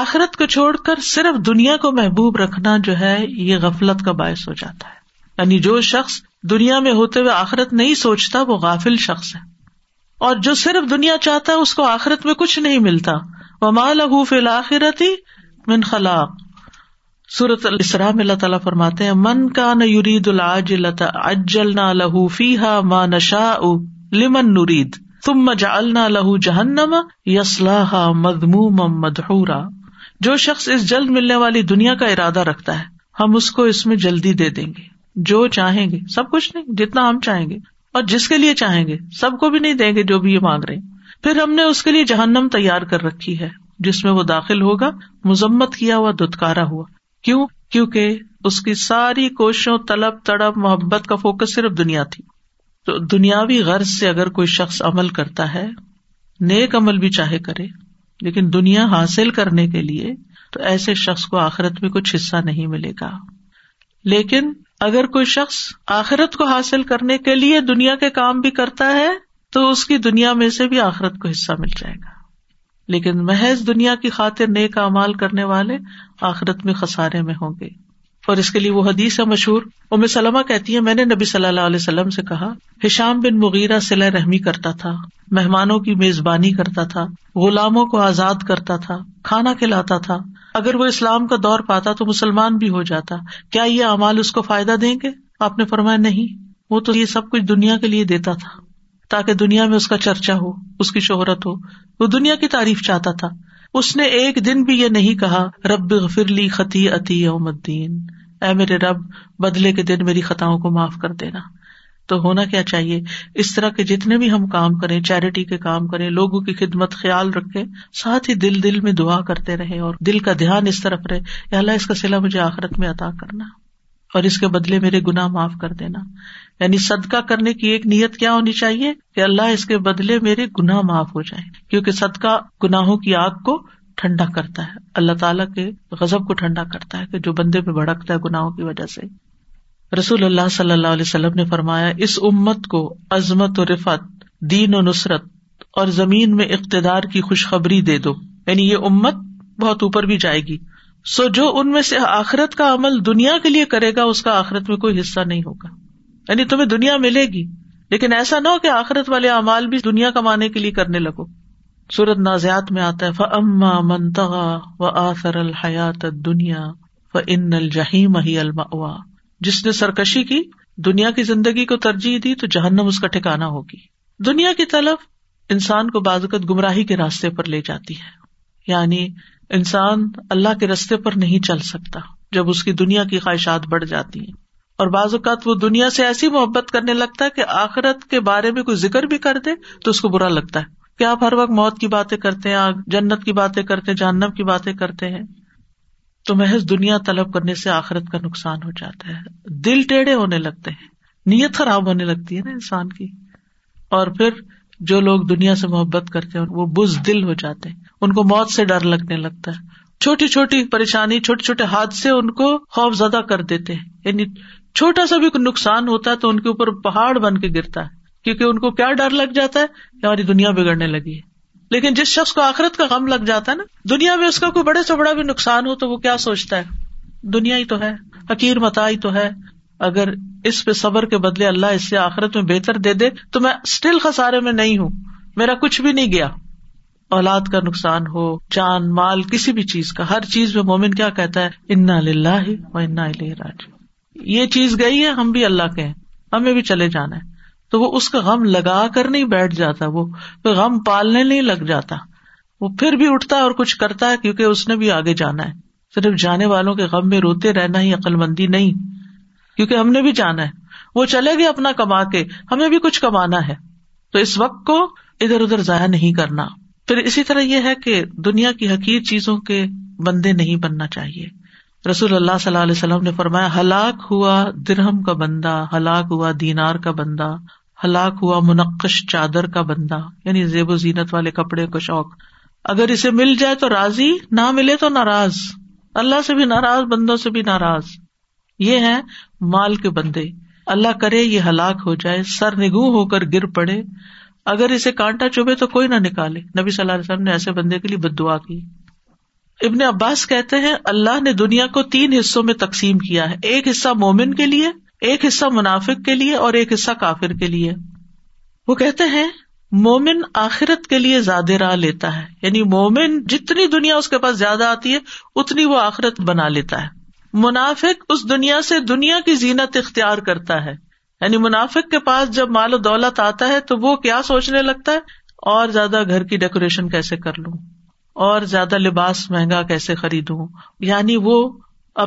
آخرت کو چھوڑ کر صرف دنیا کو محبوب رکھنا جو ہے یہ غفلت کا باعث ہو جاتا ہے. یعنی جو شخص دنیا میں ہوتے ہوئے آخرت نہیں سوچتا وہ غافل شخص ہے, اور جو صرف دنیا چاہتا ہے اس کو آخرت میں کچھ نہیں ملتا. وما لہ فی الآخرۃ من خلاق. سورۃ الاسراء میں اللہ تعالیٰ فرماتے ہیں من کان یرید العاجلۃ عجلنا لہ فیہا ما نشاء لمن نرید ثم جعلنا لہ جہنم یصلاھا مذموما مدحورا. جو شخص اس جلد ملنے والی دنیا کا ارادہ رکھتا ہے ہم اس کو اس میں جلدی دے دیں گے, جو چاہیں گے, سب کچھ نہیں جتنا ہم چاہیں گے اور جس کے لیے چاہیں گے, سب کو بھی نہیں دیں گے جو بھی یہ مانگ رہے ہیں. پھر ہم نے اس کے لیے جہنم تیار کر رکھی ہے جس میں وہ داخل ہوگا مذمت کیا ہوا, دھتکارا ہوا. کیوں؟ کیونکہ اس کی ساری کوششوں, طلب, تڑپ, محبت کا فوکس صرف دنیا تھی. تو دنیاوی غرض سے اگر کوئی شخص عمل کرتا ہے, نیک عمل بھی چاہے کرے, لیکن دنیا حاصل کرنے کے لیے, تو ایسے شخص کو آخرت میں کچھ حصہ نہیں ملے گا. لیکن اگر کوئی شخص آخرت کو حاصل کرنے کے لیے دنیا کے کام بھی کرتا ہے تو اس کی دنیا میں سے بھی آخرت کو حصہ مل جائے گا. لیکن محض دنیا کی خاطر نیک اعمال کرنے والے آخرت میں خسارے میں ہوں گے. اور اس کے لیے وہ حدیث ہے مشہور, ام سلمہ کہتی ہے میں نے نبی صلی اللہ علیہ وسلم سے کہا, ہشام بن مغیرہ صلہ رحمی کرتا تھا, مہمانوں کی میزبانی کرتا تھا, غلاموں کو آزاد کرتا تھا, کھانا کھلاتا تھا, اگر وہ اسلام کا دور پاتا تو مسلمان بھی ہو جاتا, کیا یہ اعمال اس کو فائدہ دیں گے؟ آپ نے فرمایا نہیں, وہ تو یہ سب کچھ دنیا کے لیے دیتا تھا تاکہ دنیا میں اس کا چرچا ہو, اس کی شہرت ہو, وہ دنیا کی تعریف چاہتا تھا. اس نے ایک دن بھی یہ نہیں کہا رب اغفر لی خطیئتی یوم الدین, اے میرے رب بدلے کے دن میری خطاؤں کو معاف کر دینا. تو ہونا کیا چاہیے؟ اس طرح کے جتنے بھی ہم کام کریں, چیریٹی کے کام کریں, لوگوں کی خدمت, خیال رکھیں, ساتھ ہی دل دل میں دعا کرتے رہیں اور دل کا دھیان اس طرف رہے, یا اللہ اس کا صلہ مجھے آخرت میں عطا کرنا اور اس کے بدلے میرے گناہ معاف کر دینا. یعنی صدقہ کرنے کی ایک نیت کیا ہونی چاہیے کہ اللہ اس کے بدلے میرے گناہ معاف ہو جائیں, کیونکہ صدقہ گناہوں کی آگ کو ٹھنڈا کرتا ہے, اللہ تعالیٰ کے غضب کو ٹھنڈا کرتا ہے کہ جو بندے پہ بھڑکتا ہے گناہوں کی وجہ سے. رسول اللہ صلی اللہ علیہ وسلم نے فرمایا اس امت کو عظمت و رفعت, دین و نصرت اور زمین میں اقتدار کی خوشخبری دے دو, یعنی یہ امت بہت اوپر بھی جائے گی. سو جو ان میں سے آخرت کا عمل دنیا کے لیے کرے گا اس کا آخرت میں کوئی حصہ نہیں ہوگا. یعنی تمہیں دنیا ملے گی لیکن ایسا نہ ہو کہ آخرت والے اعمال بھی دنیا کمانے کے لیے کرنے لگو. سورۃ نازعات میں آتا ہے فَأَمَّا مَنْ طَغَى وَآثَرَ الْحَيَاةَ الدُّنْيَا فَإِنَّ الْجَحِيمَ هِيَ الْمَأْوَى. جس نے سرکشی کی, دنیا کی زندگی کو ترجیح دی تو جہنم اس کا ٹھکانا ہوگی. دنیا کی طلب انسان کو بعض اوقات گمراہی کے راستے پر لے جاتی ہے, یعنی انسان اللہ کے راستے پر نہیں چل سکتا جب اس کی دنیا کی خواہشات بڑھ جاتی ہیں, اور بعض اوقات وہ دنیا سے ایسی محبت کرنے لگتا ہے کہ آخرت کے بارے میں کوئی ذکر بھی کر دے تو اس کو برا لگتا ہے کہ آپ ہر وقت موت کی باتیں کرتے ہیں, جنت کی باتیں کرتے ہیں, جہنم کی باتیں کرتے ہیں. تو محض دنیا طلب کرنے سے آخرت کا نقصان ہو جاتا ہے, دل ٹیڑھے ہونے لگتے ہیں, نیت خراب ہونے لگتی ہے نا انسان کی. اور پھر جو لوگ دنیا سے محبت کرتے ہیں وہ بز دل ہو جاتے ہیں, ان کو موت سے ڈر لگنے لگتا ہے, چھوٹی چھوٹی پریشانی, چھوٹے چھوٹے حادثے ان کو خوفزدہ کر دیتے ہیں. یعنی چھوٹا سا بھی نقصان ہوتا ہے تو ان کے اوپر پہاڑ بن کے گرتا ہے, کیونکہ ان کو کیا ڈر لگ جاتا ہے کہ ہماری دنیا بگڑنے لگی ہے. لیکن جس شخص کو آخرت کا غم لگ جاتا ہے نا, دنیا میں اس کا کوئی بڑے سے بڑا بھی نقصان ہو تو وہ کیا سوچتا ہے, دنیا ہی تو ہے, حقیر متاع ہی تو ہے, اگر اس پہ صبر کے بدلے اللہ اس سے آخرت میں بہتر دے دے تو میں اسٹل خسارے میں نہیں ہوں, میرا کچھ بھی نہیں گیا. اولاد کا نقصان ہو, جان, مال, کسی بھی چیز کا, ہر چیز میں مومن کیا کہتا ہے انا للہ و انا الیہ راجعون. یہ چیز گئی ہے, ہم بھی اللہ کے ہیں, ہمیں بھی چلے جانا ہے. تو وہ اس کا غم لگا کر نہیں بیٹھ جاتا, وہ غم پالنے نہیں لگ جاتا, وہ پھر بھی اٹھتا ہے اور کچھ کرتا ہے کیونکہ اس نے بھی آگے جانا ہے. صرف جانے والوں کے غم میں روتے رہنا ہی عقل مندی نہیں, کیونکہ ہم نے بھی جانا ہے. وہ چلے گئے اپنا کما کے, ہمیں بھی کچھ کمانا ہے, تو اس وقت کو ادھر ادھر ضائع نہیں کرنا. پھر اسی طرح یہ ہے کہ دنیا کی حقیر چیزوں کے بندے نہیں بننا چاہیے. رسول اللہ صلی اللہ علیہ وسلم نے فرمایا ہلاک ہوا درہم کا بندہ, ہلاک ہوا دینار کا بندہ, ہلاک ہوا منقش چادر کا بندہ, یعنی زیب و زینت والے کپڑے کا شوق. اگر اسے مل جائے تو راضی, نہ ملے تو ناراض, اللہ سے بھی ناراض, بندوں سے بھی ناراض. یہ ہیں مال کے بندے. اللہ کرے یہ ہلاک ہو جائے, سرنگوں ہو کر گر پڑے, اگر اسے کانٹا چبھے تو کوئی نہ نکالے. نبی صلی اللہ علیہ وسلم نے ایسے بندے کے لیے بد دعا کی. ابن عباس کہتے ہیں اللہ نے دنیا کو 3 حصوں میں تقسیم کیا ہے، ایک حصہ مومن کے لیے، ایک حصہ منافق کے لیے، اور ایک حصہ کافر کے لیے۔ وہ کہتے ہیں مومن آخرت کے لیے زیادہ راہ لیتا ہے، یعنی مومن جتنی دنیا اس کے پاس زیادہ آتی ہے اتنی وہ آخرت بنا لیتا ہے۔ منافق اس دنیا سے دنیا کی زینت اختیار کرتا ہے، یعنی منافق کے پاس جب مال و دولت آتا ہے تو وہ کیا سوچنے لگتا ہے، اور زیادہ گھر کی ڈیکوریشن کیسے کر لوں، اور زیادہ لباس مہنگا کیسے خریدوں، یعنی وہ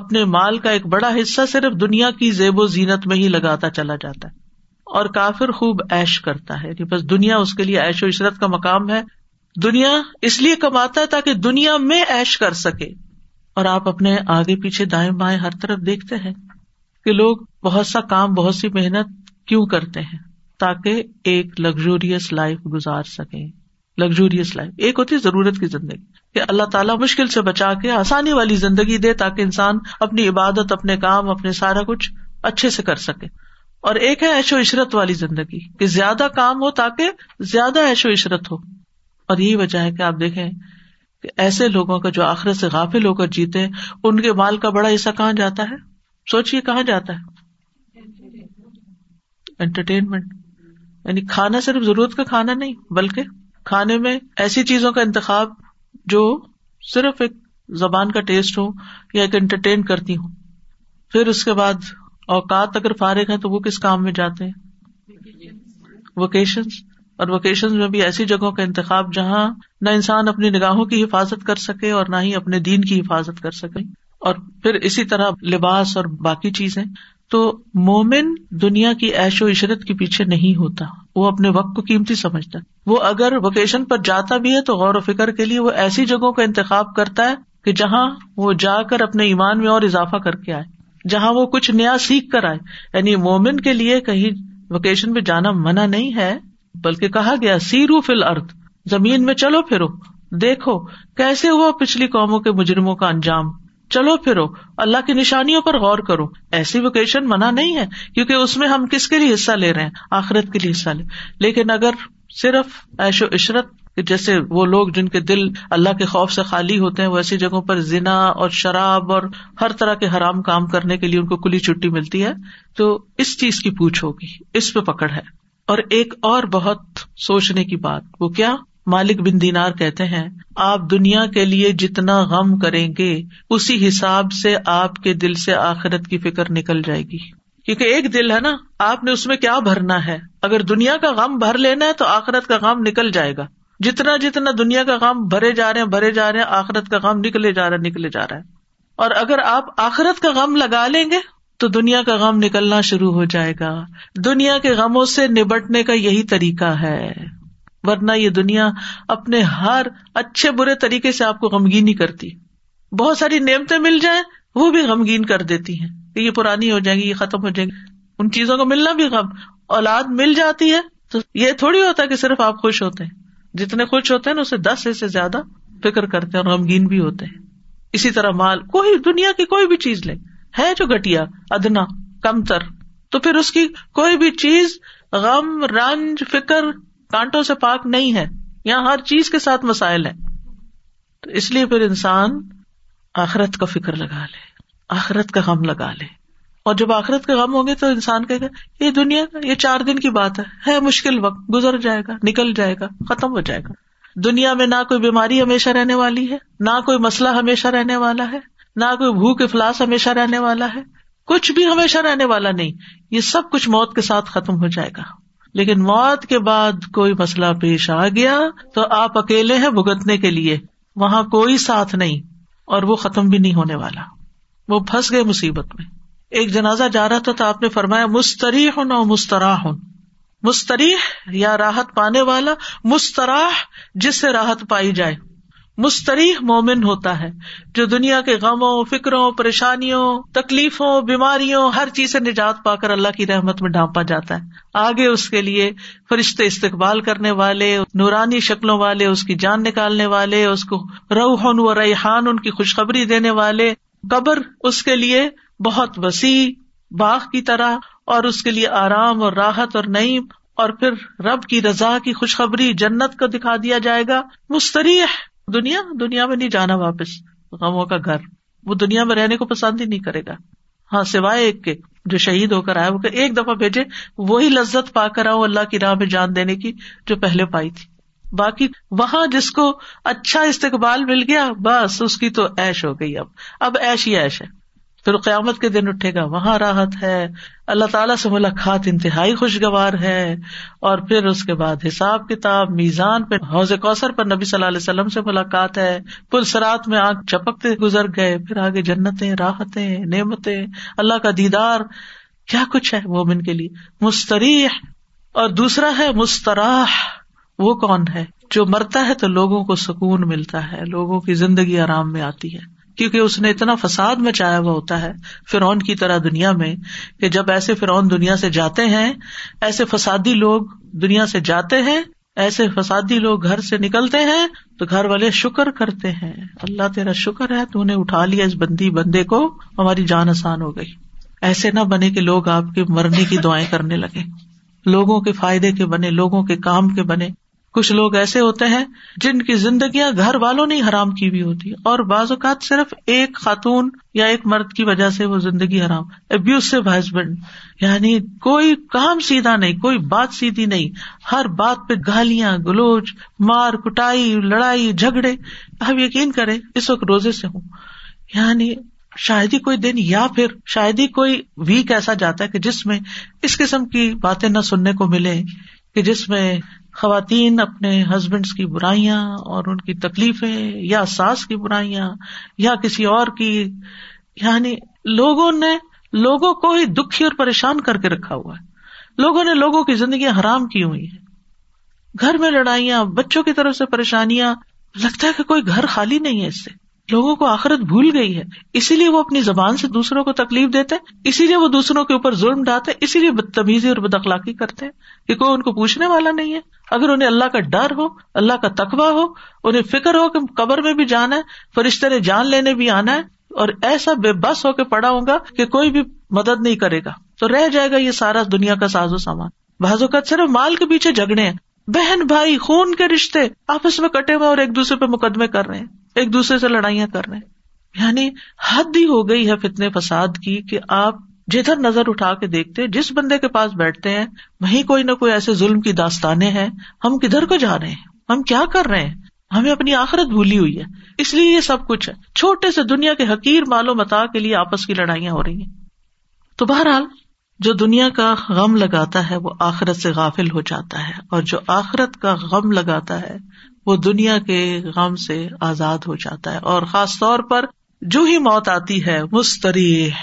اپنے مال کا ایک بڑا حصہ صرف دنیا کی زیب و زینت میں ہی لگاتا چلا جاتا ہے۔ اور کافر خوب عیش کرتا ہے، یعنی بس دنیا اس کے لیے عیش و عشرت کا مقام ہے، دنیا اس لیے کماتا ہے تاکہ دنیا میں عیش کر سکے۔ اور آپ اپنے آگے پیچھے دائیں بائیں ہر طرف دیکھتے ہیں کہ لوگ بہت سا کام بہت سی محنت کیوں کرتے ہیں، تاکہ ایک لگژوریس لائف گزار سکیں۔ لگژوریس لائف ایک ہوتی ہے ضرورت کی زندگی کہ اللہ تعالیٰ مشکل سے بچا کے آسانی والی زندگی دے، تاکہ انسان اپنی عبادت، اپنے کام، اپنے سارا کچھ اچھے سے کر سکے، اور ایک ہے عیش و عشرت والی زندگی کہ زیادہ کام ہو تاکہ زیادہ عیش و عشرت ہو۔ اور یہی وجہ ہے کہ آپ دیکھیں کہ ایسے لوگوں کا جو آخرت سے غافل ہو کر جیتے، ان کے مال کا بڑا حصہ کہاں جاتا ہے؟ سوچئے کہاں جاتا ہے؟ انٹرٹینمنٹ، یعنی کھانا صرف ضرورت کا کھانا نہیں، بلکہ کھانے میں ایسی چیزوں کا انتخاب جو صرف ایک زبان کا ٹیسٹ ہو یا ایک انٹرٹین کرتی ہوں۔ پھر اس کے بعد اوقات اگر فارغ ہیں تو وہ کس کام میں جاتے ہیں؟ ویکیشنز، اور ویکیشنز میں بھی ایسی جگہوں کا انتخاب جہاں نہ انسان اپنی نگاہوں کی حفاظت کر سکے اور نہ ہی اپنے دین کی حفاظت کر سکے، اور پھر اسی طرح لباس اور باقی چیزیں۔ تو مومن دنیا کی عیش و عشرت کے پیچھے نہیں ہوتا، وہ اپنے وقت کو قیمتی سمجھتا ہے۔ وہ اگر ویکیشن پر جاتا بھی ہے تو غور و فکر کے لیے وہ ایسی جگہوں کا انتخاب کرتا ہے کہ جہاں وہ جا کر اپنے ایمان میں اور اضافہ کر کے آئے، جہاں وہ کچھ نیا سیکھ کر آئے۔ یعنی مومن کے لیے کہیں ویکیشن پہ جانا منع نہیں ہے، بلکہ کہا گیا سیرو فی الارض، زمین میں چلو پھرو، دیکھو کیسے ہوا پچھلی قوموں کے مجرموں کا انجام، چلو پھرو، اللہ کی نشانیوں پر غور کرو۔ ایسی ویکیشن منع نہیں ہے، کیونکہ اس میں ہم کس کے لیے حصہ لے رہے ہیں؟ آخرت کے لیے حصہ لے۔ لیکن اگر صرف عیش و عشرت، جیسے وہ لوگ جن کے دل اللہ کے خوف سے خالی ہوتے ہیں، وہ ایسی جگہوں پر زنا اور شراب اور ہر طرح کے حرام کام کرنے کے لیے ان کو کھلی چھٹی ملتی ہے، تو اس چیز کی پوچھ ہوگی، اس پہ پکڑ ہے۔ اور ایک اور بہت سوچنے کی بات، وہ کیا مالک بن دینار کہتے ہیں، آپ دنیا کے لیے جتنا غم کریں گے اسی حساب سے آپ کے دل سے آخرت کی فکر نکل جائے گی، کیونکہ ایک دل ہے نا، آپ نے اس میں کیا بھرنا ہے۔ اگر دنیا کا غم بھر لینا ہے تو آخرت کا غم نکل جائے گا۔ جتنا جتنا دنیا کا غم بھرے جا رہے ہیں آخرت کا غم نکلے جا رہا ہے۔ اور اگر آپ آخرت کا غم لگا لیں گے تو دنیا کا غم نکلنا شروع ہو جائے گا۔ دنیا کے غموں سے نبٹنے کا یہی طریقہ ہے، ورنہ یہ دنیا اپنے ہر اچھے برے طریقے سے آپ کو غمگینی کرتی۔ بہت ساری نعمتیں مل جائیں وہ بھی غمگین کر دیتی ہیں کہ یہ پرانی ہو جائیں گی، یہ ختم ہو جائیں گی، ان چیزوں کو ملنا بھی غم۔ اولاد مل جاتی ہے تو یہ تھوڑی ہوتا ہے کہ صرف آپ خوش ہوتے ہیں، جتنے خوش ہوتے ہیں نا اسے 10 حصے زیادہ فکر کرتے ہیں اور غمگین بھی ہوتے ہیں۔ اسی طرح مال، کوئی دنیا کی کوئی بھی چیز لے، ہے جو گھٹیا، ادنا، کمتر، تو پھر اس کی کوئی بھی چیز غم، رنج، فکر کانٹوں سے پاک نہیں ہے، یہاں ہر چیز کے ساتھ مسائل ہیں۔ تو اس لیے پھر انسان آخرت کا فکر لگا لے، آخرت کا غم لگا لے، اور جب آخرت کے غم ہوں گے تو انسان کہے گا یہ دنیا کا یہ 4 دن کی بات ہے مشکل وقت، گزر جائے گا، نکل جائے گا، ختم ہو جائے گا۔ دنیا میں نہ کوئی بیماری ہمیشہ رہنے والی ہے، نہ کوئی مسئلہ ہمیشہ رہنے والا ہے، نہ کوئی بھوک افلاس ہمیشہ رہنے والا ہے، کچھ بھی ہمیشہ رہنے والا نہیں، یہ سب کچھ موت کے ساتھ ختم ہو جائے گا۔ لیکن موت کے بعد کوئی مسئلہ پیش آ گیا تو آپ اکیلے ہیں بھگتنے کے لیے، وہاں کوئی ساتھ نہیں، اور وہ ختم بھی نہیں ہونے والا۔ وہ پھنس گئے مصیبت میں۔ ایک جنازہ جا رہا تھا تو آپ نے فرمایا مستریح و مستراح، مستریح یا راحت پانے والا، مستراح جس سے راحت پائی جائے۔ مستریح مومن ہوتا ہے جو دنیا کے غموں، فکروں، پریشانیوں، تکلیفوں، بیماریوں، ہر چیز سے نجات پا کر اللہ کی رحمت میں ڈھانپا جاتا ہے۔ آگے اس کے لیے فرشتے استقبال کرنے والے، نورانی شکلوں والے، اس کی جان نکالنے والے، اس کو روحن و ریحان، ان کی خوشخبری دینے والے۔ قبر اس کے لیے بہت وسیع باغ کی طرح، اور اس کے لیے آرام اور راحت اور نعیم، اور پھر رب کی رضا کی خوشخبری، جنت کو دکھا دیا جائے گا۔ مستریح، دنیا میں نہیں جانا واپس، غموں کا گھر. وہ دنیا میں رہنے کو پسند ہی نہیں کرے گا. ہاں سوائے ایک کے جو شہید ہو کر آیا, وہ کہ ایک دفعہ بھیجے وہی لذت پا کر آؤں اللہ کی راہ میں جان دینے کی جو پہلے پائی تھی. باقی وہاں جس کو اچھا استقبال مل گیا بس اس کی تو عیش ہو گئی, اب عیش ہی عیش ہے. پھر قیامت کے دن اٹھے گا, وہاں راحت ہے, اللہ تعالیٰ سے ملاقات انتہائی خوشگوار ہے. اور پھر اس کے بعد حساب کتاب, میزان پہ, حوض کوثر پر نبی صلی اللہ علیہ وسلم سے ملاقات ہے, پل صراط میں آنکھ چپکتے گزر گئے. پھر آگے جنتیں, راحتیں, نعمتیں, اللہ کا دیدار, کیا کچھ ہے مومن کے لیے. مستریح اور دوسرا ہے مستراح. وہ کون ہے جو مرتا ہے تو لوگوں کو سکون ملتا ہے, لوگوں کی زندگی آرام میں آتی ہے, کیونکہ اس نے اتنا فساد مچایا ہوا ہوتا ہے فرعون کی طرح دنیا میں, کہ جب ایسے فرعون دنیا سے جاتے ہیں, ایسے فسادی لوگ دنیا سے جاتے ہیں, ایسے فسادی لوگ گھر سے نکلتے ہیں تو گھر والے شکر کرتے ہیں, اللہ تیرا شکر ہے تو نے اٹھا لیا اس بندے کو, ہماری جان آسان ہو گئی. ایسے نہ بنے کہ لوگ آپ کے مرنے کی دعائیں کرنے لگے, لوگوں کے فائدے کے بنے, لوگوں کے کام کے بنے. کچھ لوگ ایسے ہوتے ہیں جن کی زندگیاں گھر والوں نے حرام کی ہوئی ہوتی, اور بعض اوقات صرف ایک خاتون یا ایک مرد کی وجہ سے وہ زندگی حرام. ابیوسیو ہسبینڈ, یعنی کوئی کام سیدھا نہیں, کوئی بات سیدھی نہیں, ہر بات پہ گالیاں, گلوچ, مار کٹائی, لڑائی جھگڑے. آپ یقین کریں اس وقت روزے سے ہوں, یعنی شاید ہی کوئی دن یا پھر شاید ہی کوئی ویک ایسا جاتا ہے کہ جس میں اس قسم کی باتیں نہ سننے کو ملیں, کہ جس میں خواتین اپنے ہسبینڈس کی برائیاں اور ان کی تکلیفیں, یا ساس کی برائیاں یا کسی اور کی, یعنی لوگوں نے لوگوں کو ہی دکھی اور پریشان کر کے رکھا ہوا ہے. لوگوں نے لوگوں کی زندگیاں حرام کی ہوئی ہیں, گھر میں لڑائیاں, بچوں کی طرف سے پریشانیاں. لگتا ہے کہ کوئی گھر خالی نہیں ہے. اس سے لوگوں کو آخرت بھول گئی ہے, اسی لیے وہ اپنی زبان سے دوسروں کو تکلیف دیتے ہیں, اسی لیے وہ دوسروں کے اوپر ظلم ڈھاتے ہیں, اسی لیے بدتمیزی اور بد اخلاقی کرتے ہیں کہ کوئی ان کو پوچھنے والا نہیں ہے. اگر انہیں اللہ کا ڈر ہو, اللہ کا تقویٰ ہو, انہیں فکر ہو کہ قبر میں بھی جانا ہے, فرشتے نے جان لینے بھی آنا ہے, اور ایسا بے بس ہو کے پڑا ہوگا کہ کوئی بھی مدد نہیں کرے گا, تو رہ جائے گا یہ سارا دنیا کا ساز و سامان. بعض اوقات صرف مال کے پیچھے جھگڑے ہیں, بہن بھائی, خون کے رشتے آپس میں کٹے ہوئے اور ایک دوسرے پہ مقدمے کر رہے ہیں, ایک دوسرے سے لڑائیاں کر رہے ہیں. یعنی حد ہی ہو گئی ہے فتنے فساد کی, کہ آپ جدھر نظر اٹھا کے دیکھتے, جس بندے کے پاس بیٹھتے ہیں وہیں کوئی نہ کوئی ایسے ظلم کی داستانیں ہیں. ہم کدھر کو جا رہے ہیں, ہم کیا کر رہے ہیں, ہمیں اپنی آخرت بھولی ہوئی ہے. اس لیے یہ سب کچھ ہے, چھوٹے سے دنیا کے حقیر مال و متاع کے لیے آپس کی لڑائیاں ہو رہی ہیں. تو بہرحال جو دنیا کا غم لگاتا ہے وہ آخرت سے غافل ہو جاتا ہے, اور جو آخرت کا غم لگاتا ہے وہ دنیا کے غم سے آزاد ہو جاتا ہے. اور خاص طور پر جو ہی موت آتی ہے مستریح,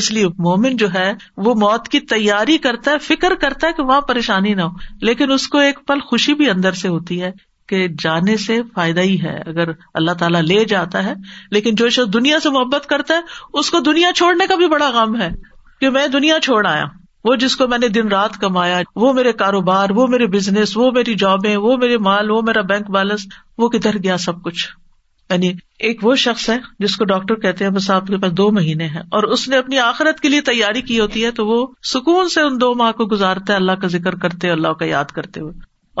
اس لیے مومن جو ہے وہ موت کی تیاری کرتا ہے, فکر کرتا ہے کہ وہاں پریشانی نہ ہو, لیکن اس کو ایک پل خوشی بھی اندر سے ہوتی ہے کہ جانے سے فائدہ ہی ہے اگر اللہ تعالیٰ لے جاتا ہے. لیکن جو شخص دنیا سے محبت کرتا ہے اس کو دنیا چھوڑنے کا بھی بڑا غم ہے کہ میں دنیا چھوڑ آیا, وہ جس کو میں نے دن رات کمایا, وہ میرے کاروبار, وہ میرے بزنس, وہ میری جابیں, وہ میرے مال, وہ میرا بینک بیلنس, وہ کدھر گیا سب کچھ. یعنی ایک وہ شخص ہے جس کو ڈاکٹر کہتے ہیں بس آپ کے پاس 2 مہینے ہیں, اور اس نے اپنی آخرت کے لیے تیاری کی ہوتی ہے, تو وہ سکون سے ان 2 ماہ کو گزارتا ہے اللہ کا ذکر کرتے, اللہ کا یاد کرتے ہوئے.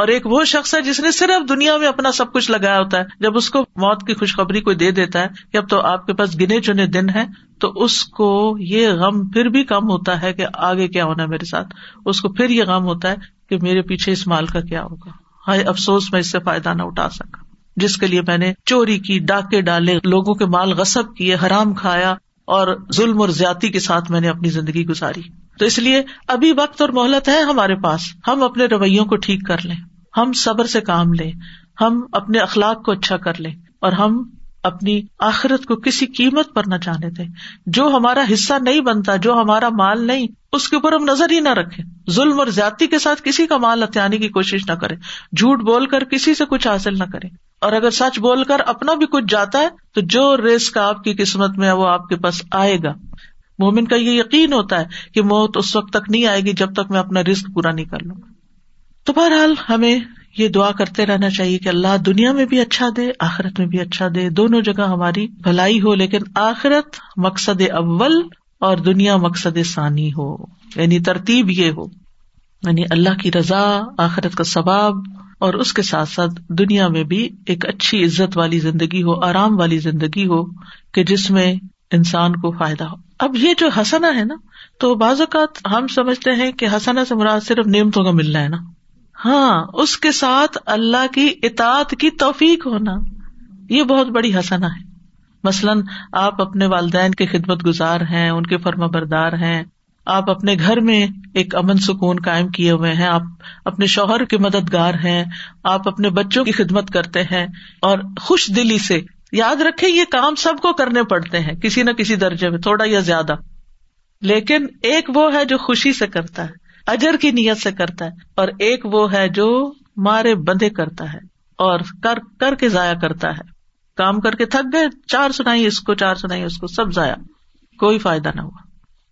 اور ایک وہ شخص ہے جس نے صرف دنیا میں اپنا سب کچھ لگایا ہوتا ہے, جب اس کو موت کی خوشخبری کوئی دے دیتا ہے کہ اب تو آپ کے پاس گنے چنے دن ہیں, تو اس کو یہ غم پھر بھی کم ہوتا ہے کہ آگے کیا ہونا ہے میرے ساتھ. اس کو پھر یہ غم ہوتا ہے کہ میرے پیچھے اس مال کا کیا ہوگا, ہائے افسوس میں اس سے فائدہ نہ اٹھا سکا, جس کے لیے میں نے چوری کی, ڈاکے ڈالے, لوگوں کے مال غصب کیے, حرام کھایا, اور ظلم اور زیادتی کے ساتھ میں نے اپنی زندگی گزاری. تو اس لیے ابھی وقت اور مہلت ہے ہمارے پاس, ہم اپنے رویوں کو ٹھیک کر لیں, ہم صبر سے کام لیں, ہم اپنے اخلاق کو اچھا کر لیں, اور ہم اپنی آخرت کو کسی قیمت پر نہ جانے دیں. جو ہمارا حصہ نہیں بنتا, جو ہمارا مال نہیں, اس کے اوپر ہم نظر ہی نہ رکھیں. ظلم اور زیادتی کے ساتھ کسی کا مال ہتھیانے کی کوشش نہ کریں, جھوٹ بول کر کسی سے کچھ حاصل نہ کریں, اور اگر سچ بول کر اپنا بھی کچھ جاتا ہے تو جو رزق آپ کی قسمت میں ہے وہ آپ کے پاس آئے گا. مومن کا یہ یقین ہوتا ہے کہ موت اس وقت تک نہیں آئے گی جب تک میں اپنا رزق پورا نہیں کر لوں گا. تو بہرحال ہمیں یہ دعا کرتے رہنا چاہیے کہ اللہ دنیا میں بھی اچھا دے, آخرت میں بھی اچھا دے, دونوں جگہ ہماری بھلائی ہو, لیکن آخرت مقصد اول اور دنیا مقصد ثانی ہو. یعنی ترتیب یہ ہو, یعنی اللہ کی رضا, آخرت کا ثواب, اور اس کے ساتھ ساتھ دنیا میں بھی ایک اچھی عزت والی زندگی ہو، آرام والی زندگی ہو کہ جس میں انسان کو فائدہ ہو. اب یہ جو حسنہ ہے نا، تو بعض اوقات ہم سمجھتے ہیں کہ حسنہ سے مراد صرف نعمتوں کا ملنا ہے نا، ہاں اس کے ساتھ اللہ کی اطاعت کی توفیق ہونا یہ بہت بڑی حسنہ ہے. مثلاً آپ اپنے والدین کے خدمت گزار ہیں، ان کے فرما بردار ہیں، آپ اپنے گھر میں ایک امن سکون قائم کیے ہوئے ہیں، آپ اپنے شوہر کے مددگار ہیں، آپ اپنے بچوں کی خدمت کرتے ہیں اور خوش دلی سے. یاد رکھیں یہ کام سب کو کرنے پڑتے ہیں کسی نہ کسی درجے میں، تھوڑا یا زیادہ، لیکن ایک وہ ہے جو خوشی سے کرتا ہے، اجر کی نیت سے کرتا ہے، اور ایک وہ ہے جو مارے بندے کرتا ہے اور کر کر کے ضائع کرتا ہے. کام کر کے تھک گئے، چار سنائی اس کو، چار سنائی اس کو، سب ضائع، کوئی فائدہ نہ ہوا.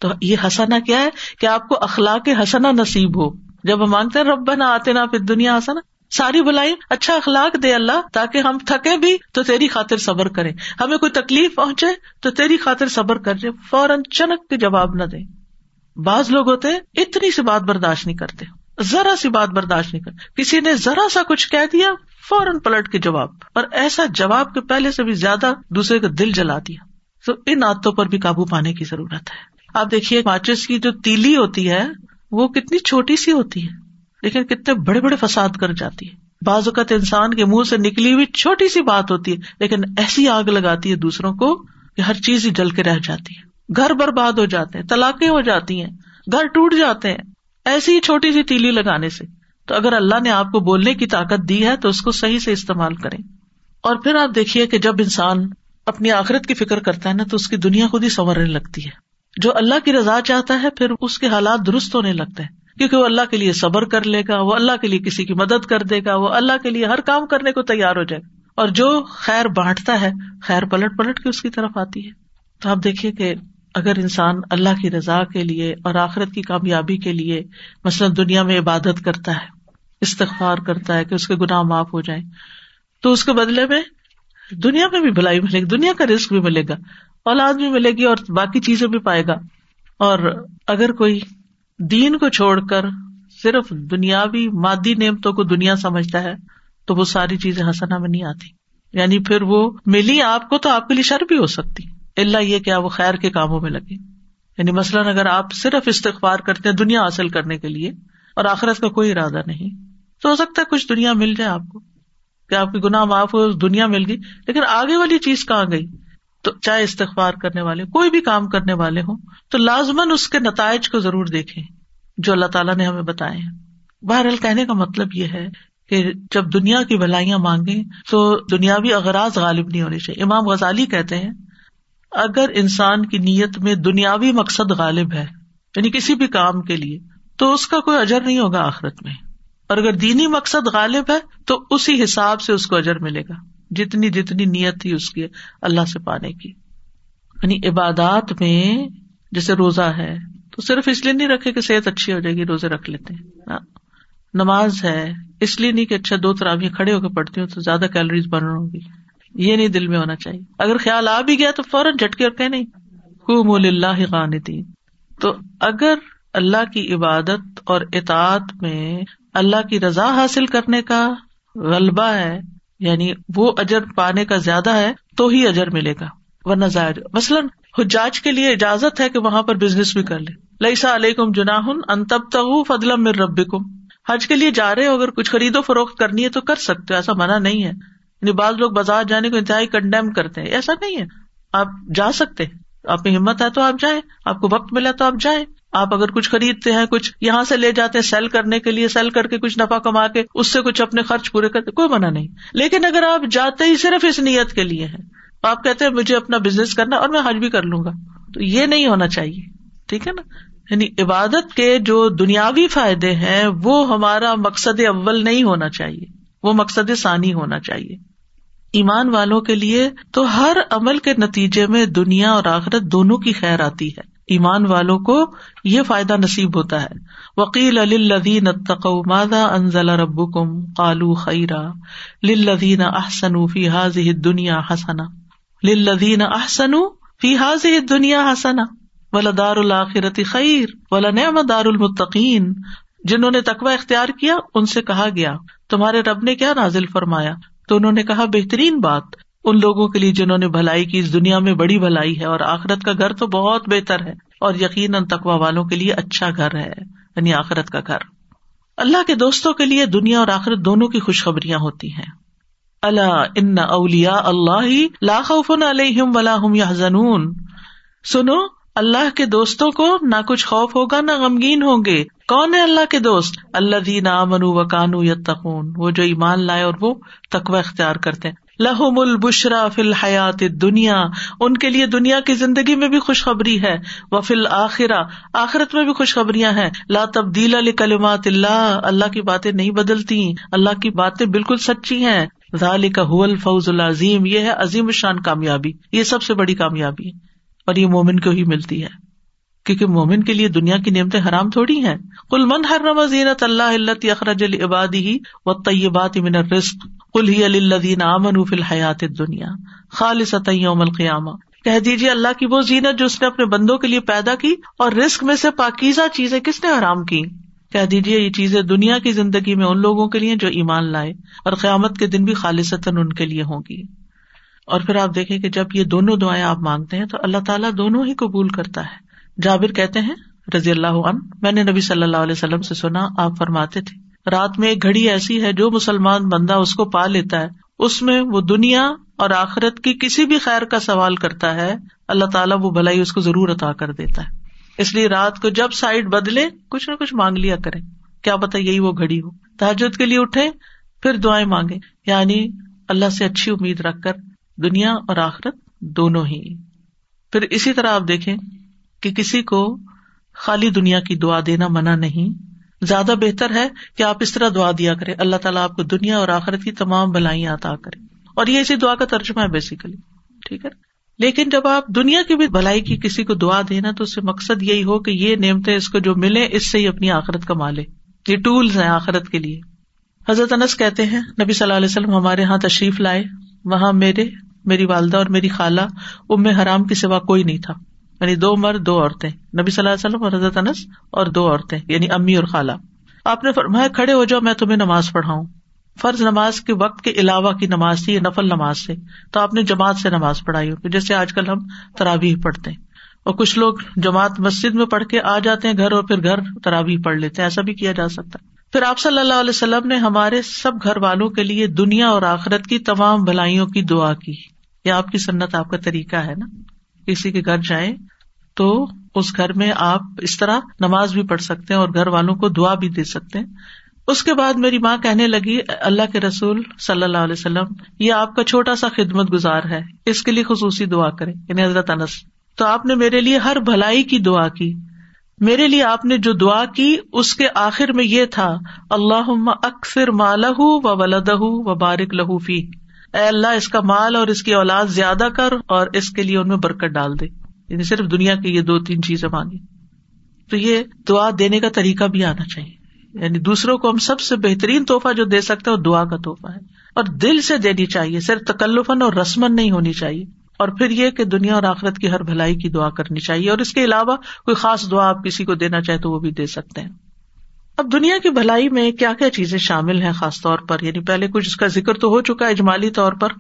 تو یہ حسنہ کیا ہے کہ آپ کو اخلاق حسنہ نصیب ہو. جب ہم مانگتے ہیں ربنا آتنا فی الدنیا حسنہ، ساری بھلائی اچھا اخلاق دے اللہ، تاکہ ہم تھکیں بھی تو تیری خاطر صبر کریں، ہمیں کوئی تکلیف پہنچے تو تیری خاطر صبر کر جائیں، فوراً چنک کے جواب نہ دیں. بعض لوگ ہوتے ہیں اتنی سی بات برداشت نہیں کرتے، ذرا سی بات برداشت نہیں کرتے، کسی نے ذرا سا کچھ کہہ دیا فوراً پلٹ کے جواب، اور ایسا جواب کہ پہلے سے بھی زیادہ دوسرے کا دل جلا دیا. تو ان عادتوں پر بھی قابو پانے کی ضرورت ہے. آپ دیکھیے ماچس کی جو تیلی ہوتی ہے وہ کتنی چھوٹی سی ہوتی ہے، لیکن کتنے بڑے بڑے فساد کر جاتی ہے. بعض اوقات انسان کے منہ سے نکلی ہوئی چھوٹی سی بات ہوتی ہے، لیکن ایسی آگ لگاتی ہے دوسروں کو کہ ہر چیز ہی جل کے رہ جاتی ہے، گھر برباد ہو جاتے ہیں، طلاقیں ہو جاتی ہیں، گھر ٹوٹ جاتے ہیں، ایسی چھوٹی سی تیلی لگانے سے. تو اگر اللہ نے آپ کو بولنے کی طاقت دی ہے تو اس کو صحیح سے استعمال کریں. اور پھر آپ دیکھیے کہ جب انسان اپنی آخرت کی فکر کرتا ہے نا، تو اس کی دنیا خود ہی سنورنے لگتی ہے. جو اللہ کی رضا چاہتا ہے پھر اس کے حالات درست ہونے لگتے ہیں، کیونکہ وہ اللہ کے لیے صبر کر لے گا، وہ اللہ کے لیے کسی کی مدد کر دے گا، وہ اللہ کے لیے ہر کام کرنے کو تیار ہو جائے گا، اور جو خیر بانٹتا ہے خیر پلٹ پلٹ کے اس کی طرف آتی ہے. تو آپ دیکھیے کہ اگر انسان اللہ کی رضا کے لیے اور آخرت کی کامیابی کے لیے مثلا دنیا میں عبادت کرتا ہے، استغفار کرتا ہے کہ اس کے گناہ معاف ہو جائیں، تو اس کے بدلے میں دنیا میں بھی بھلائی ملے گی، دنیا کا رزق بھی ملے گا، اولاد بھی ملے گی اور باقی چیزیں بھی پائے گا. اور اگر کوئی دین کو چھوڑ کر صرف دنیاوی مادی نعمتوں کو دنیا سمجھتا ہے تو وہ ساری چیزیں حسنہ میں نہیں آتی. یعنی پھر وہ ملی آپ کو تو آپ کے لیے شر بھی ہو سکتی، اللہ یہ کیا وہ خیر کے کاموں میں لگے. یعنی مثلاً اگر آپ صرف استغفار کرتے ہیں دنیا حاصل کرنے کے لیے اور آخرت کا کوئی ارادہ نہیں، تو ہو سکتا ہے کچھ دنیا مل جائے آپ کو کہ آپ کے گناہ معاف ہو، دنیا مل گئی، لیکن آگے والی چیز کہاں گئی. تو چاہے استغفار کرنے والے کوئی بھی کام کرنے والے ہوں تو لازماً اس کے نتائج کو ضرور دیکھیں جو اللہ تعالیٰ نے ہمیں بتائے ہیں. بہرحال کہنے کا مطلب یہ ہے کہ جب دنیا کی بھلائیاں مانگیں تو دنیاوی اغراض غالب نہیں ہونے چاہیے. امام غزالی کہتے ہیں اگر انسان کی نیت میں دنیاوی مقصد غالب ہے، یعنی کسی بھی کام کے لیے، تو اس کا کوئی اجر نہیں ہوگا آخرت میں، اور اگر دینی مقصد غالب ہے تو اسی حساب سے اس کو اجر ملے گا، جتنی نیت تھی اس کی اللہ سے پانے کی. یعنی عبادات میں جیسے روزہ ہے تو صرف اس لیے نہیں رکھے کہ صحت اچھی ہو جائے گی روزے رکھ لیتے ہیں، نماز ہے اس لیے نہیں کہ اچھا دو تراویح کھڑے ہو کے پڑھتی ہوں تو زیادہ کیلوریز برن ہوگی، یہ نہیں دل میں ہونا چاہیے. اگر خیال آ بھی گیا تو فوراً جھٹکے اور کہ نہیں قوموا للہ قانتین. تو اگر اللہ کی عبادت اور اطاعت میں اللہ کی رضا حاصل کرنے کا غلبہ ہے، یعنی وہ اجر پانے کا زیادہ ہے تو ہی اجر ملے گا، ورنہ ضائع. مثلاً حجاج کے لیے اجازت ہے کہ وہاں پر بزنس بھی کر لیں، لیس علیکم جناح ان تبتغوا فضلا من ربکم. حج کے لیے جا رہے ہو، اگر کچھ خرید و فروخت کرنی ہے تو کر سکتے ہو، ایسا منع نہیں ہے. یعنی بعض لوگ بازار جانے کو انتہائی کنڈیم کرتے ہیں، ایسا نہیں ہے، آپ جا سکتے، آپ میں ہمت ہے تو آپ جائیں، آپ کو وقت ملا تو آپ جائیں. آپ اگر کچھ خریدتے ہیں، کچھ یہاں سے لے جاتے ہیں سیل کرنے کے لیے، سیل کر کے کچھ نفع کما کے اس سے کچھ اپنے خرچ پورے کرتے، کوئی منع نہیں. لیکن اگر آپ جاتے ہی صرف اس نیت کے لیے ہیں، آپ کہتے ہیں مجھے اپنا بزنس کرنا اور میں حج بھی کر لوں گا، تو یہ نہیں ہونا چاہیے. ٹھیک ہے نا، یعنی عبادت کے جو دنیاوی فائدے ہیں وہ ہمارا مقصد اول نہیں ہونا چاہیے، وہ مقصد ثانی ہونا چاہیے. ایمان والوں کے لیے تو ہر عمل کے نتیجے میں دنیا اور آخرت دونوں کی خیر آتی ہے، ایمان والوں کو یہ فائدہ نصیب ہوتا ہے. وَقِيلَ لِلَّذِينَ اتَّقَوْا مَاذَا أَنزَلَ رَبُّكُمْ قَالُوا خَيْرًا لِلَّذِينَ أَحْسَنُوا فِي هَٰذِهِ الدُّنْيَا حَسَنَةً لِلَّذِينَ أَحْسَنُوا فِي هَٰذِهِ الدُّنْيَا حَسَنَةً وَلَدَارُ الْآخِرَةِ خَيْرٌ وَلَنِعْمَ دَارُ الْمُتَّقِينَ. جنہوں نے تقویٰ اختیار کیا ان سے کہا گیا تمہارے رب نے کیا نازل فرمایا؟ تو انہوں نے کہا بہترین بات ان لوگوں کے لیے جنہوں نے بھلائی کی، اس دنیا میں بڑی بھلائی ہے اور آخرت کا گھر تو بہت بہتر ہے، اور یقیناً تقویٰ والوں کے لیے اچھا گھر ہے، یعنی آخرت کا گھر۔ اللہ کے دوستوں کے لیے دنیا اور آخرت دونوں کی خوشخبریاں ہوتی ہیں۔ الا ان اولیاء اللہ لا خوف علیہم ولا هم یحزنون، سنو اللہ کے دوستوں کو نہ کچھ خوف ہوگا نہ غمگین ہوں گے۔ کون ہے اللہ کے دوست؟ الذین آمنوا وکانوا یتقون، وہ جو ایمان لائے اور وہ تقوی اختیار کرتے ہیں۔ لہم البشرا فی الحیات الدنیا، ان کے لیے دنیا کی زندگی میں بھی خوشخبری ہے، وفی الآخرہ، آخرت میں بھی خوشخبریاں ہیں۔ لا تبدیل لکلمات اللہ، اللہ کی باتیں نہیں بدلتی، اللہ کی باتیں بالکل سچی ہیں۔ ذالک هو الفوز العظیم، یہ ہے عظیم شان کامیابی، یہ سب سے بڑی کامیابی ہے اور یہ مومن کو ہی ملتی ہے، کیونکہ مومن کے لیے دنیا کی نعمتیں حرام تھوڑی ہیں۔ قل من حرم زینۃ اللہ التی اخرج لعباده والطیبات من الرزق قل ہی للذین آمنوا فی الحیات الدنیا خالصۃ یوم القیامہ، کہہ دیجیے اللہ کی وہ زینت جو اس نے اپنے بندوں کے لیے پیدا کی، اور رزق میں سے پاکیزہ چیزیں کس نے حرام کی؟ کہہ دیجیے یہ چیزیں دنیا کی زندگی میں ان لوگوں کے لیے جو ایمان لائے، اور قیامت کے دن بھی خالصتاً ان کے لیے ہوں گی۔ اور پھر آپ دیکھیں کہ جب یہ دونوں دعائیں آپ مانگتے ہیں تو اللہ تعالیٰ دونوں ہی قبول کرتا ہے۔ جابر کہتے ہیں رضی اللہ عنہ، میں نے نبی صلی اللہ علیہ وسلم سے سنا، آپ فرماتے تھے رات میں ایک گھڑی ایسی ہے جو مسلمان بندہ اس کو پا لیتا ہے، اس میں وہ دنیا اور آخرت کی کسی بھی خیر کا سوال کرتا ہے، اللہ تعالیٰ وہ بھلائی اس کو ضرور عطا کر دیتا ہے۔ اس لیے رات کو جب سائیڈ بدلے کچھ نہ کچھ مانگ لیا کریں، کیا پتہ یہی وہ گھڑی ہو۔ تہجد کے لیے اٹھیں، پھر دعائیں مانگیں، یعنی اللہ سے اچھی امید رکھ کر دنیا اور آخرت دونوں ہی۔ پھر اسی طرح آپ دیکھیں کہ کسی کو خالی دنیا کی دعا دینا منع نہیں، زیادہ بہتر ہے کہ آپ اس طرح دعا دیا کریں، اللہ تعالیٰ آپ کو دنیا اور آخرت کی تمام بھلائیاں عطا کرے، اور یہ اسی دعا کا ترجمہ ہے بیسیکلی، ٹھیک ہے۔ لیکن جب آپ دنیا کی بھی بھلائی کی کسی کو دعا دینا تو اس سے مقصد یہی ہو کہ یہ نعمتیں اس کو جو ملیں اس سے ہی اپنی آخرت کما لے، یہ ٹولز ہیں آخرت کے لیے۔ حضرت انس کہتے ہیں نبی صلی اللہ علیہ وسلم ہمارے ہاں تشریف لائے، وہاں میری والدہ اور میری خالہ ام حرام کے سوا کوئی نہیں تھا، یعنی دو مرد دو عورتیں، نبی صلی اللہ علیہ وسلم اور حضرت انس اور دو عورتیں، یعنی امی اور خالہ۔ آپ نے فرمایا کھڑے ہو جاؤ میں تمہیں نماز پڑھاؤں، فرض نماز کے وقت کے علاوہ کی نماز تھی، نفل نماز سے، تو آپ نے جماعت سے نماز پڑھائی ہوگی، جیسے آج کل ہم تراویح پڑھتے ہیں، اور کچھ لوگ جماعت مسجد میں پڑھ کے آ جاتے ہیں گھر اور پھر گھر تراویح پڑھ لیتے ہیں، ایسا بھی کیا جا سکتا ہے۔ پھر آپ صلی اللہ علیہ وسلم نے ہمارے سب گھر والوں کے لیے دنیا اور آخرت کی تمام بھلائیوں کی دعا کی۔ یہ آپ کی سنت، آپ کا طریقہ ہے نا، کسی کے گھر جائیں تو اس گھر میں آپ اس طرح نماز بھی پڑھ سکتے ہیں اور گھر والوں کو دعا بھی دے سکتے ہیں۔ اس کے بعد میری ماں کہنے لگی اللہ کے رسول صلی اللہ علیہ وسلم یہ آپ کا چھوٹا سا خدمت گزار ہے، اس کے لیے خصوصی دعا کریں، یعنی حضرت انس، تو آپ نے میرے لیے ہر بھلائی کی دعا کی، میرے لیے آپ نے جو دعا کی اس کے آخر میں یہ تھا اللہم اکثر مالہ و ولدہ و بارک لہ فی، اے اللہ اس کا مال اور اس کی اولاد زیادہ کر اور اس کے لیے ان میں برکت ڈال دے، یعنی صرف دنیا کی یہ دو تین چیزیں مانگی۔ تو یہ دعا دینے کا طریقہ بھی آنا چاہیے، یعنی دوسروں کو ہم سب سے بہترین تحفہ جو دے سکتے ہیں وہ دعا کا تحفہ ہے، اور دل سے دینی چاہیے، صرف تکلفاً اور رسماً نہیں ہونی چاہیے۔ اور پھر یہ کہ دنیا اور آخرت کی ہر بھلائی کی دعا کرنی چاہیے، اور اس کے علاوہ کوئی خاص دعا آپ کسی کو دینا چاہے تو وہ بھی دے سکتے ہیں۔ اب دنیا کی بھلائی میں کیا کیا چیزیں شامل ہیں خاص طور پر، یعنی پہلے کچھ اس کا ذکر تو ہو چکا ہے اجمالی طور پر،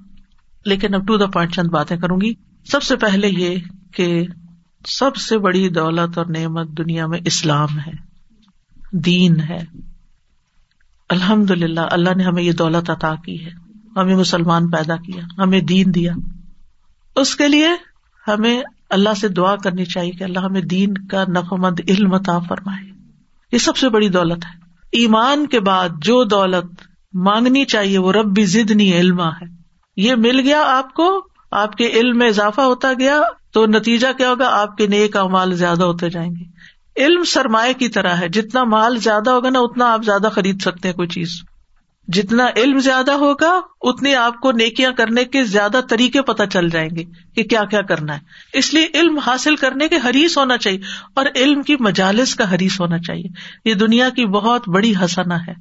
لیکن اب ٹو دا پوائنٹ چند باتیں کروں گی۔ سب سے پہلے یہ کہ سب سے بڑی دولت اور نعمت دنیا میں اسلام ہے، دین ہے۔ الحمدللہ اللہ نے ہمیں یہ دولت عطا کی ہے، ہمیں مسلمان پیدا کیا، ہمیں دین دیا۔ اس کے لیے ہمیں اللہ سے دعا کرنی چاہیے کہ اللہ ہمیں دین کا نفع مند علم عطا فرمائے، یہ سب سے بڑی دولت ہے۔ ایمان کے بعد جو دولت مانگنی چاہیے وہ ربی زدنی علما ہے، یہ مل گیا آپ کو، آپ کے علم میں اضافہ ہوتا گیا تو نتیجہ کیا ہوگا؟ آپ کے نیک اعمال زیادہ ہوتے جائیں گے۔ علم سرمایہ کی طرح ہے، جتنا مال زیادہ ہوگا نا اتنا آپ زیادہ خرید سکتے ہیں کوئی چیز، جتنا علم زیادہ ہوگا اتنے آپ کو نیکیاں کرنے کے زیادہ طریقے پتہ چل جائیں گے کہ کیا کیا کرنا ہے۔ اس لیے علم حاصل کرنے کے حریص ہونا چاہیے اور علم کی مجالس کا حریص ہونا چاہیے، یہ دنیا کی بہت بڑی حسنہ ہے،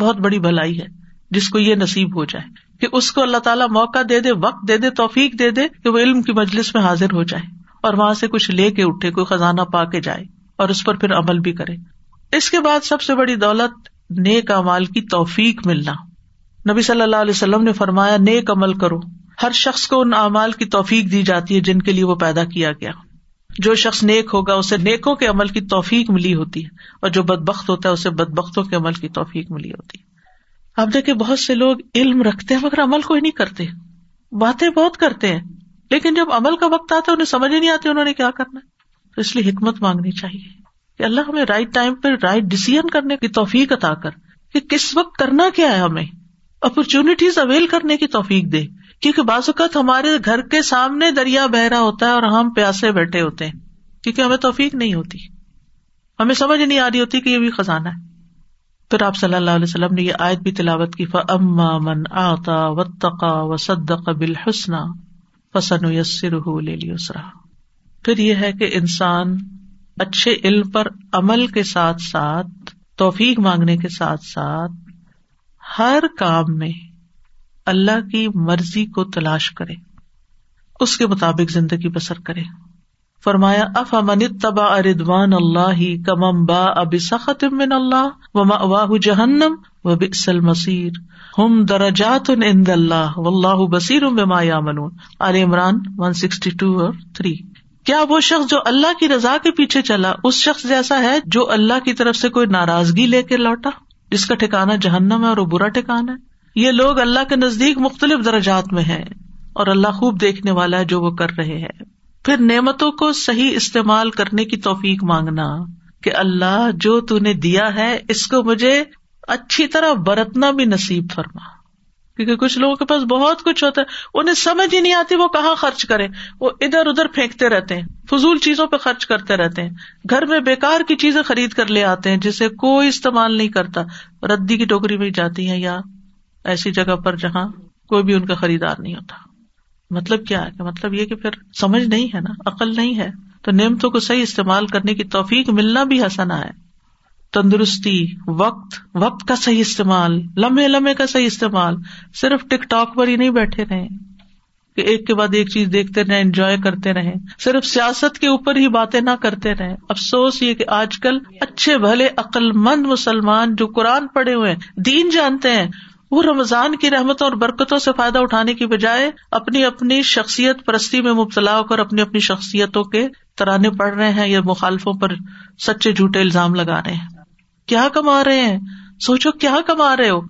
بہت بڑی بھلائی ہے جس کو یہ نصیب ہو جائے کہ اس کو اللہ تعالیٰ موقع دے دے، وقت دے دے، توفیق دے دے کہ وہ علم کی مجلس میں حاضر ہو جائے اور وہاں سے کچھ لے کے اٹھے، کوئی خزانہ پا کے جائے اور اس پر پھر عمل بھی کرے۔ اس کے بعد سب سے بڑی دولت نیک اعمال کی توفیق ملنا. نبی صلی اللہ علیہ وسلم نے فرمایا نیک عمل کرو. ہر شخص کو ان اعمال کی توفیق دی جاتی ہے جن کے لیے وہ پیدا کیا گیا. جو شخص نیک ہوگا اسے نیکوں کے عمل کی توفیق ملی ہوتی ہے, اور جو بدبخت ہوتا ہے اسے بدبختوں کے عمل کی توفیق ملی ہوتی ہے. اب دیکھیں بہت سے لوگ علم رکھتے ہیں مگر عمل کوئی نہیں کرتے, باتیں بہت کرتے ہیں لیکن جب عمل کا وقت آتا ہے انہیں سمجھ نہیں آتی انہوں نے کیا کرنا ہے. تو اس لیے حکمت مانگنی چاہیے کہ اللہ ہمیں رائٹ ٹائم پر رائٹ ڈیسیژن کرنے کی توفیق عطا کر, کہ کس وقت کرنا کیا ہے, ہمیں اپرچونٹیز اویل کرنے کی توفیق دے. کیونکہ بعض اوقات ہمارے گھر کے سامنے دریا بہہ رہا ہوتا ہے اور ہم پیاسے بیٹھے ہوتے ہیں کیونکہ ہمیں توفیق نہیں ہوتی, ہمیں سمجھ نہیں آ رہی ہوتی کہ یہ بھی خزانہ ہے. پھر آپ صلی اللہ علیہ وسلم نے یہ آیت بھی تلاوت کی, فَأَمَّا مَنْ آتَى وَاتَّقَى وَصَدَّقَ بِالْحُسْنَى فَسَنُيَسِّرُهُ لِلْيُسْرَى. پھر یہ ہے کہ انسان اچھے علم پر عمل کے ساتھ ساتھ, توفیق مانگنے کے ساتھ ساتھ ہر کام میں اللہ کی مرضی کو تلاش کرے, اس کے مطابق زندگی بسر کرے. فرمایا افمن اتبع رضوان اللہ کمن باء بسخط من اللہ ومأواہ جہنم وبئس المصیر ہم درجات عند اللہ واللہ بصیر بما یعملون. آل عمران 162 اور 3. کیا وہ شخص جو اللہ کی رضا کے پیچھے چلا اس شخص جیسا ہے جو اللہ کی طرف سے کوئی ناراضگی لے کے لوٹا, جس کا ٹھکانہ جہنم ہے اور وہ برا ٹھکانہ ہے. یہ لوگ اللہ کے نزدیک مختلف درجات میں ہیں اور اللہ خوب دیکھنے والا ہے جو وہ کر رہے ہیں. پھر نعمتوں کو صحیح استعمال کرنے کی توفیق مانگنا, کہ اللہ جو تو نے دیا ہے اس کو مجھے اچھی طرح برتنا بھی نصیب فرما. کیونکہ کچھ لوگوں کے پاس بہت کچھ ہوتا ہے, انہیں سمجھ ہی نہیں آتی وہ کہاں خرچ کریں, وہ ادھر ادھر پھینکتے رہتے ہیں, فضول چیزوں پہ خرچ کرتے رہتے ہیں, گھر میں بیکار کی چیزیں خرید کر لے آتے ہیں جسے کوئی استعمال نہیں کرتا, ردی کی ٹوکری میں جاتی ہیں یا ایسی جگہ پر جہاں کوئی بھی ان کا خریدار نہیں ہوتا. مطلب کیا ہے؟ مطلب یہ کہ پھر سمجھ نہیں ہے نا, عقل نہیں ہے. تو نعمتوں کو صحیح استعمال کرنے کی توفیق ملنا بھی حسنہ ہے. تندرستی, وقت کا صحیح استعمال, لمحے کا صحیح استعمال. صرف ٹک ٹاک پر ہی نہیں بیٹھے رہیں کہ ایک کے بعد ایک چیز دیکھتے رہیں, انجوائے کرتے رہیں, صرف سیاست کے اوپر ہی باتیں نہ کرتے رہیں. افسوس یہ کہ آج کل اچھے بھلے عقل مند مسلمان جو قرآن پڑھے ہوئے ہیں, دین جانتے ہیں, وہ رمضان کی رحمتوں اور برکتوں سے فائدہ اٹھانے کی بجائے اپنی اپنی شخصیت پرستی میں مبتلا ہو کر اپنی اپنی شخصیتوں کے ترانے پڑھ رہے ہیں یا مخالفوں پر سچے جھوٹے الزام لگا رہے ہیں. کیا کما رہے ہیں؟ سوچو کیا کما رہے ہو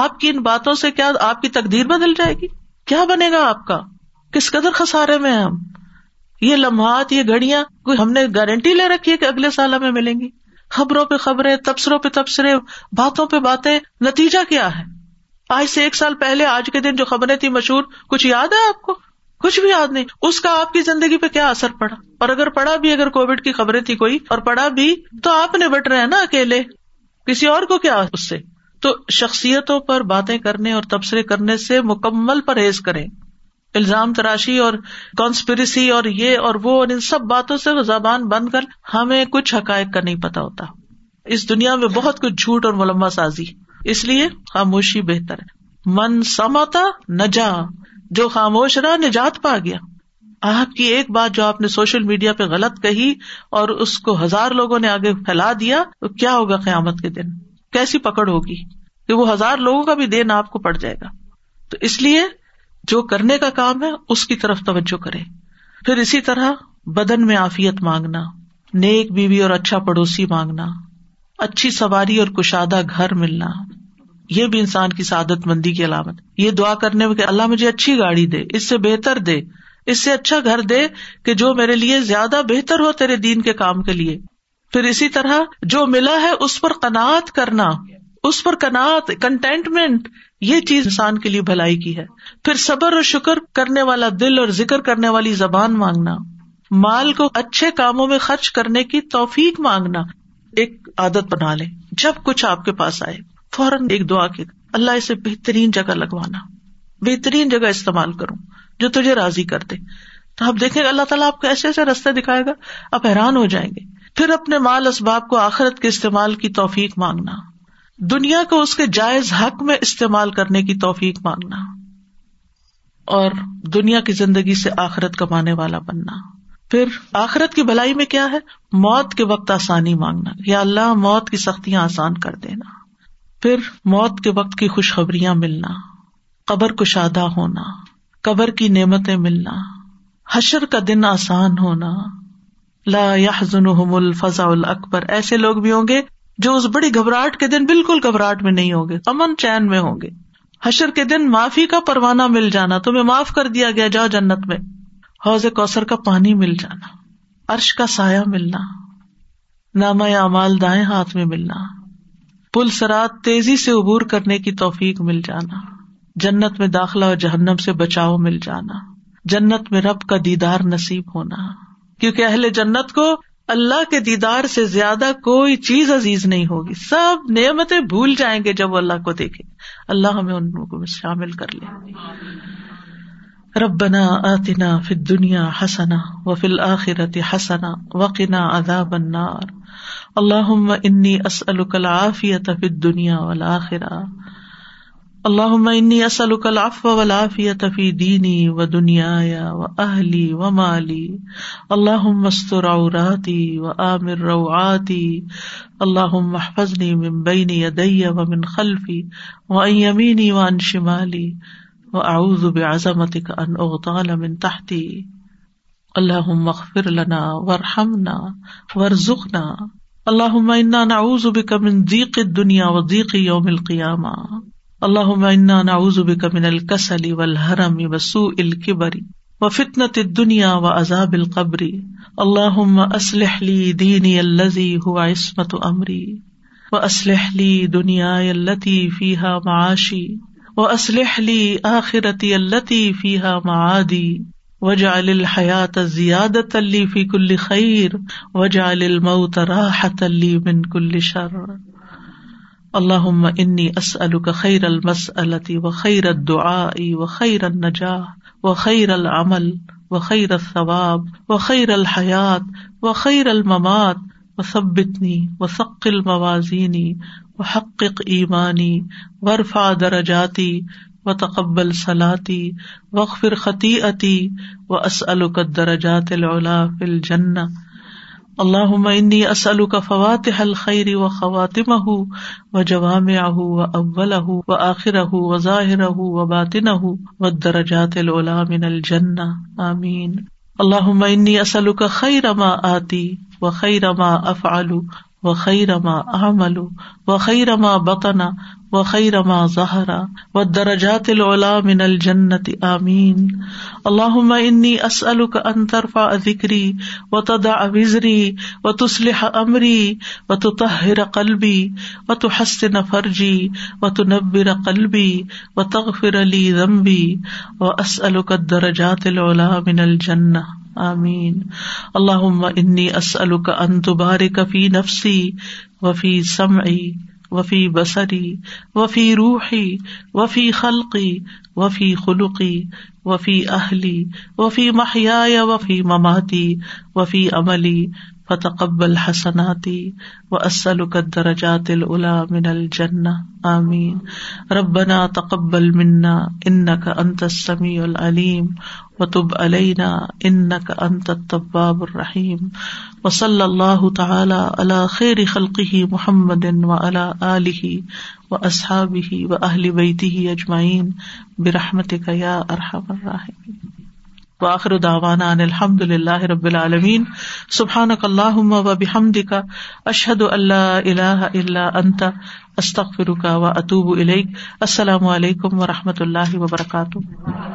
آپ کی ان باتوں سے؟ کیا آپ کی تقدیر بدل جائے گی؟ کیا بنے گا آپ کا؟ کس قدر خسارے میں ہیں ہم. یہ لمحات, یہ گھڑیاں کوئی ہم نے گارنٹی لے رکھی ہے کہ اگلے سال ہمیں ملیں گی؟ خبروں پہ خبریں, تبصروں پہ تبصرے, باتوں پہ باتیں. نتیجہ کیا ہے؟ آج سے 1 سال پہلے آج کے دن جو خبریں تھی مشہور, کچھ یاد ہے آپ کو؟ کچھ بھی یاد نہیں. اس کا آپ کی زندگی پہ کیا اثر پڑا؟ اور اگر پڑا بھی, اگر کووڈ کی خبریں تھی کوئی اور پڑا بھی, تو آپ نبٹ رہے ہیں نا اکیلے, کسی اور کو کیا اس سے. تو شخصیتوں پر باتیں کرنے اور تبصرے کرنے سے مکمل پرہیز کریں. الزام تراشی اور کانسپریسی اور یہ اور وہ اور ان سب باتوں سے زبان بند کر, ہمیں کچھ حقائق کا نہیں پتا ہوتا. اس دنیا میں بہت کچھ جھوٹ اور ملمہ سازی, اس لیے خاموشی بہتر ہے. من سمتا نجا, جو خاموش رہا نجات پا گیا. آپ کی ایک بات جو آپ نے سوشل میڈیا پہ غلط کہی اور اس کو 1000 لوگوں نے آگے پھیلا دیا, تو کیا ہوگا قیامت کے دن؟ کیسی پکڑ ہوگی کہ وہ 1000 لوگوں کا بھی دین آپ کو پڑ جائے گا. تو اس لیے جو کرنے کا کام ہے اس کی طرف توجہ کریں. پھر اسی طرح بدن میں عافیت مانگنا, نیک بیوی اور اچھا پڑوسی مانگنا, اچھی سواری اور کشادہ گھر ملنا, یہ بھی انسان کی سعادت مندی کی علامت. یہ دعا کرنے میں کہ اللہ مجھے اچھی گاڑی دے, اس سے بہتر دے, اس سے اچھا گھر دے کہ جو میرے لیے زیادہ بہتر ہو تیرے دین کے کام کے لیے. پھر اسی طرح جو ملا ہے اس پر قناعت کرنا, اس پر قناعت, کنٹینٹمنٹ, یہ چیز انسان کے لیے بھلائی کی ہے. پھر صبر اور شکر کرنے والا دل اور ذکر کرنے والی زبان مانگنا. مال کو اچھے کاموں میں خرچ کرنے کی توفیق مانگنا. ایک عادت بنا لیں, جب کچھ آپ کے پاس آئے فوراً ایک دعا کی, اللہ اسے بہترین جگہ لگوانا, بہترین جگہ استعمال کروں جو تجھے راضی کر دے. تو آپ دیکھیں اللہ تعالیٰ آپ کو ایسے ایسے رستے دکھائے گا, آپ حیران ہو جائیں گے. پھر اپنے مال اسباب کو آخرت کے استعمال کی توفیق مانگنا, دنیا کو اس کے جائز حق میں استعمال کرنے کی توفیق مانگنا, اور دنیا کی زندگی سے آخرت کمانے والا بننا. پھر آخرت کی بھلائی میں کیا ہے؟ موت کے وقت آسانی مانگنا, یا اللہ موت کی سختیاں آسان کر دینا. پھر موت کے وقت کی خوشخبریاں ملنا، قبر کشادہ ہونا، قبر کی نعمتیں ملنا، حشر کا دن آسان ہونا، لا يحزنهم الفزع الاکبر، ایسے لوگ بھی ہوں گے جو اس بڑی گھبراہٹ کے دن بالکل گھبراہٹ میں نہیں ہوں گے، امن چین میں ہوں گے۔ حشر کے دن معافی کا پروانہ مل جانا، تمہیں معاف کر دیا گیا، جاؤ جنت میں۔ حوض کوثر کا پانی مل جانا، عرش کا سایہ ملنا، نامہ اعمال دائیں ہاتھ میں ملنا، پل صراط تیزی سے عبور کرنے کی توفیق مل جانا، جنت میں داخلہ اور جہنم سے بچاؤ مل جانا، جنت میں رب کا دیدار نصیب ہونا، کیونکہ اہل جنت کو اللہ کے دیدار سے زیادہ کوئی چیز عزیز نہیں ہوگی۔ سب نعمتیں بھول جائیں گے جب وہ اللہ کو دیکھیں۔ اللہ ہمیں ان کو شامل کر لے۔ ربنا آتنا فی الدنیا حسنہ وفی الآخرۃ حسنہ وقنا عذاب النار۔ اللہم انی اسألک العافیۃ فی الدنیا والآخرہ، اللہم انی اسألک العفو والعافیۃ فی دینی و دنیایا و اہلی و مالی، اللہم استر عوراتی و آمن روعاتی، اللہم احفظنی من بین یدی و من خلفی و عن یمینی و عن شمالی و اعوذ بعظمتک ان اغتال من تحتی، اللہم اغفر لنا وارحمنا وارزقنا، اللہم انا نعوذ بک من ضیق الدنیا و ضیق یوم القیامہ، اللہم انا نعوذ بک من الکسل والحرم وسوء الکبر وفتنة الدنیا وعذاب القبر، اللہم اصلح لی دینی الذی هو عصمت امری واصلح لی دنیای التی فیہا معاشی واصلح لی آخرتی التی فیہا معادی، وجعل الحیاۃ زیادۃ لی فی کل خیر وجعل الموت راحۃ لی من کل شر۔ اللہم انی اسألک خیر المسألۃ وخیر الدعاء وخیر النجاح وخیر العمل وخیر الثواب وخیر الحیات وخیر الممات، وثبتنی وثقل موازینی وحقق ایمانی وارفع درجاتی وتقبل صلاتی واغفر خطیئتی واسألک الدرجات العلا فی الجنہ۔ اللہم انی اسألک فواتح الخیر وخواتمہ وجوامعہ واولہ وآخرہ وظاہرہ وباطنہ والدرجات العلا من الجنہ، آمین۔ اللہم انی اسألک خیر ما آتی وخیر ما افعل وخیر ما اعمل وخیر ما بطن وخیر ما ظہر والدرجات العلا من الجنت، آمین۔ اللہم انی اسألک ان ترفع ذکری وتدع وزری وتصلح امری وتطہر قلبی وتحسن فرجی وتنور قلبی وتغفر لی ذنبی واسألک الدرجات العلا من الجنہ، آمین۔ اللہم انی اسألک ان تبارک فی نفسی وفی سمعی وفی بصری وفی روحی وفی خلقی وفی خلقی وفی اہلی وفی محیایا وفی مماتی وفی عملی، فتقبل حسناتی واسألک الدرجات العلا من الجنہ، آمین۔ ربنا تقبل منا انک انت السمیع العلیم وتب علینا انک انت التواب الرحیم، وصلی اللہ تعالی علی خیر خلقہ محمد وعلی آلہ واصحابہ واہل بیتہ اجمعین برحمتک یا ارحم الراحمین۔ وآخر دعوانا ان الحمد للہ رب العالمین۔ سبحانک اللہم وبحمدک اشہد ان لا الہ الا انت استغفرک واتوب الیک۔ السلام علیکم ورحمۃ اللہ وبرکاتہ۔